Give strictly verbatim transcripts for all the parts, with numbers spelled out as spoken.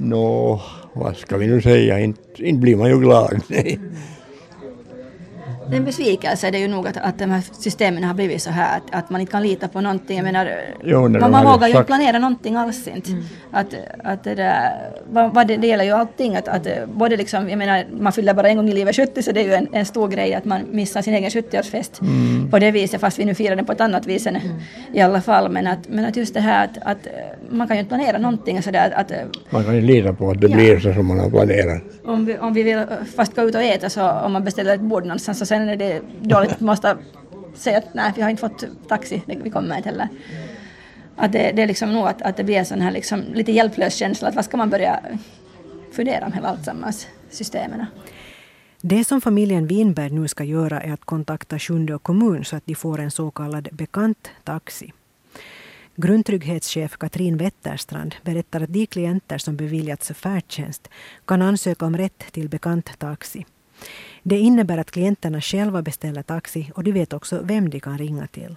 Nå, vad ska vi nu säga? Inte, inte blir man ju glad, nej. Den besvikelse, det är ju nog att, att de här systemen har blivit så här. Att, att man inte kan lita på någonting. Jag menar, jo, man man vågar ju inte planera någonting alls inte. Mm. Att, att det där, vad, vad det, det gäller ju allting. Att, att, både liksom, jag menar, man fyller bara en gång i livet sjuttio, så det är ju en, en stor grej att man missar sin egen sjuttioårsfest mm. på det viset. Fast vi nu firar den på ett annat vis än, mm. i alla fall. Men att, men att just det här att, att man kan ju inte planera någonting. Så där, att, man kan ju lita på att det ja. blir så som man har planerat. Om vi, om vi vill fast gå ut och äta, så om man beställer ett bord någonstans, så sen när det är dåligt måste säga att nej, vi har inte fått taxi, vi kommer inte heller. Att det, det är liksom nog att, att det blir en sån här liksom, lite hjälplös känsla, att vad ska man börja fundera om hela alltsammans systemen. Det som familjen Winberg nu ska göra är att kontakta Sjundeå kommun så att de får en så kallad bekant taxi. Grundtrygghetschef Katrin Vetterstrand berättar att de klienter som beviljats färdtjänst kan ansöka om rätt till bekant taxi. Det innebär att klienterna själva beställer taxi och de vet också vem de kan ringa till.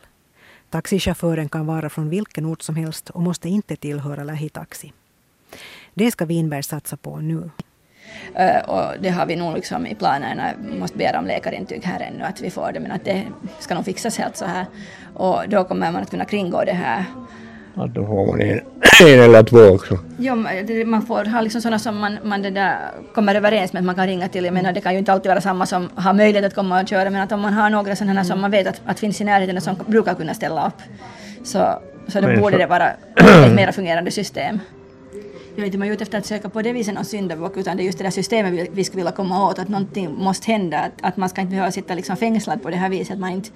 Taxichauffören kan vara från vilken ort som helst och måste inte tillhöra Lähitaxi. Det ska Winberg satsa på nu. Och det har vi nog liksom i planerna, måste begära om läkarintyg här ännu att vi får det, men att det ska nog fixas helt så här. Och då kommer man att kunna kringgå det här. Ja, då har man en, en eller två också. Ja, man får ha liksom sådana som man, man det där kommer överens med att man kan ringa till. Jag menar, det kan ju inte alltid vara samma som har möjlighet att komma och köra. Men att om man har några sådana mm. som man vet att, att finns i närheten och som brukar kunna ställa upp. Så, så då men borde så... det vara ett mer fungerande system. Jag är inte ute efter att söka på det viset någon syndabock, utan det är just det där systemet vi skulle vilja komma åt. Att någonting måste hända. Att, att man ska inte behöva sitta liksom fängslad på det här viset. Att man inte...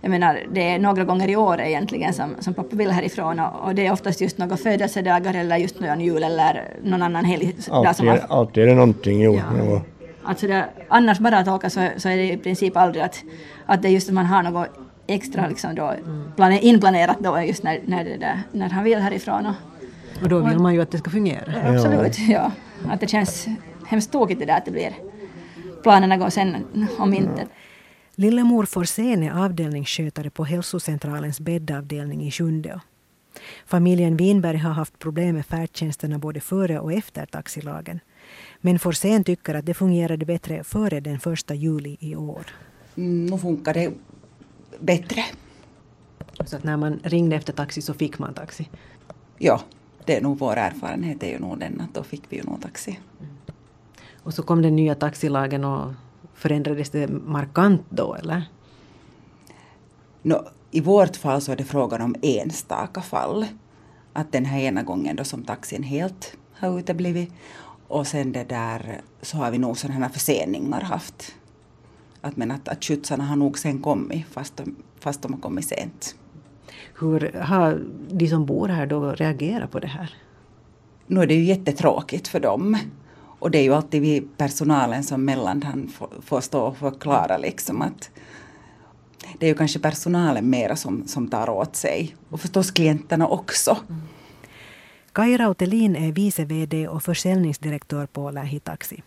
Jag menar, det är några gånger i år egentligen som, som pappa vill härifrån. Och, och det är oftast just några födelsedagar eller just någon jul eller någon annan helg. Alltid, har... alltid är det någonting, jo. Ja. Alltså det, annars bara att åka så, så är det i princip aldrig att, att det är just att man har något extra liksom då, plane, inplanerat då just när, när, det där, när han vill härifrån. Och, och då vill man ju att det ska fungera. Ja, absolut, ja. Att det känns hemskt tråkigt det där att det blir planerna går sen om inte. Ja. Lillemor Forsén är avdelningsskötare på hälsocentralens bäddavdelning i Sjundeå. Familjen Winberg har haft problem med färdtjänsterna både före och efter taxilagen. Men Forsén tycker att det fungerade bättre före den första juli i år. Mm, då funkar det bättre. Så att när man ringde efter taxi så fick man taxi? Ja, det är nog vår erfarenhet. Det är ju nog den att då fick vi ju nog taxi. Mm. Och så kom den nya taxilagen och... Förändrades det markant då, eller? No, i vårt fall så är det frågan om enstaka fall. Att den här ena gången då som taxin helt har uteblivit. Och sen det där så har vi nog sådana här förseningar haft. Att, men att, att skjutsarna har nog sen kommit fast de, fast de har kommit sent. Hur har de som bor här då reagerat på det här? No, det är ju jättetråkigt för dem. Och det är ju alltid vi personalen som mellanhand får, får stå och förklara liksom att det är ju kanske personalen mera som, som tar åt sig och förstås klienterna också. Mm. Kai Rautelin är vice vd och försäljningsdirektör på Lähitaxi.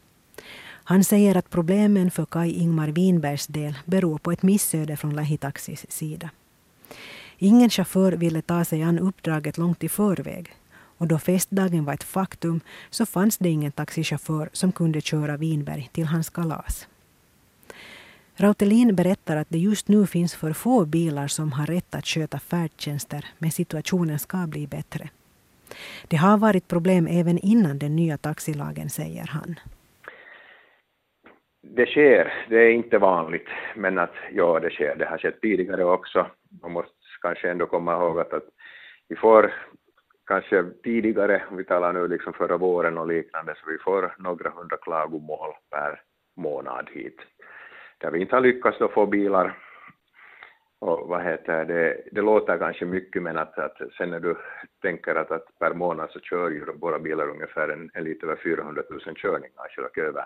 Han säger att problemen för Kai Ingmar Winbergs del beror på ett missöde från Lähitaxis sida. Ingen chaufför ville ta sig an uppdraget långt i förväg. Och då festdagen var ett faktum så fanns det ingen taxichaufför som kunde köra Winberg till hans kalas. Rautelin berättar att det just nu finns för få bilar som har rätt att köta färdtjänster, men situationen ska bli bättre. Det har varit problem även innan den nya taxilagen, säger han. Det sker, det är inte vanligt, men att ja, det sker. Det har skett tidigare också. Man måste kanske ändå komma ihåg att, att vi får... Kanske tidigare, vi talar nu liksom förra våren och liknande, så vi får några hundra klagomål per månad hit. Där vi inte har lyckats då få bilar, och vad heter det, det låter kanske mycket, men att, att sen när du tänker att, att per månad så kör ju våra bilar ungefär en, en lite över fyrahundratusen körningar, kör och över.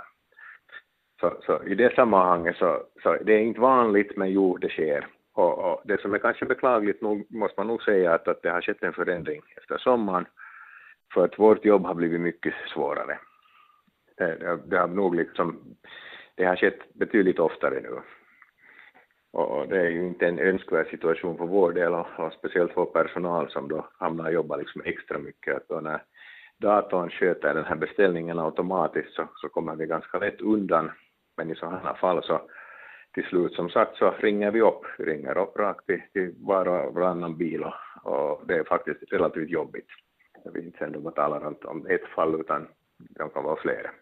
Så, så i det sammanhanget så, så det är inte vanligt, men jo, det sker. Och, och det som är kanske beklagligt nog, måste man nog säga att, att det har skett en förändring efter sommaren, för att vårt jobb har blivit mycket svårare. Det, det, det har nog liksom, det har skett betydligt oftare nu. Och, och det är ju inte en önskvärd situation för vår del och, och speciellt för personal som då hamnar och jobbar liksom extra mycket. Att då när datorn sköter den här beställningen automatiskt så, så kommer vi ganska lätt undan. Men i sådana fall så till slut som sagt så ringer vi upp, vi ringer upp rakt till, till var och varannan bil och, och det är faktiskt relativt jobbigt. Jag vet inte om man talar om ett fall utan de kan vara flera.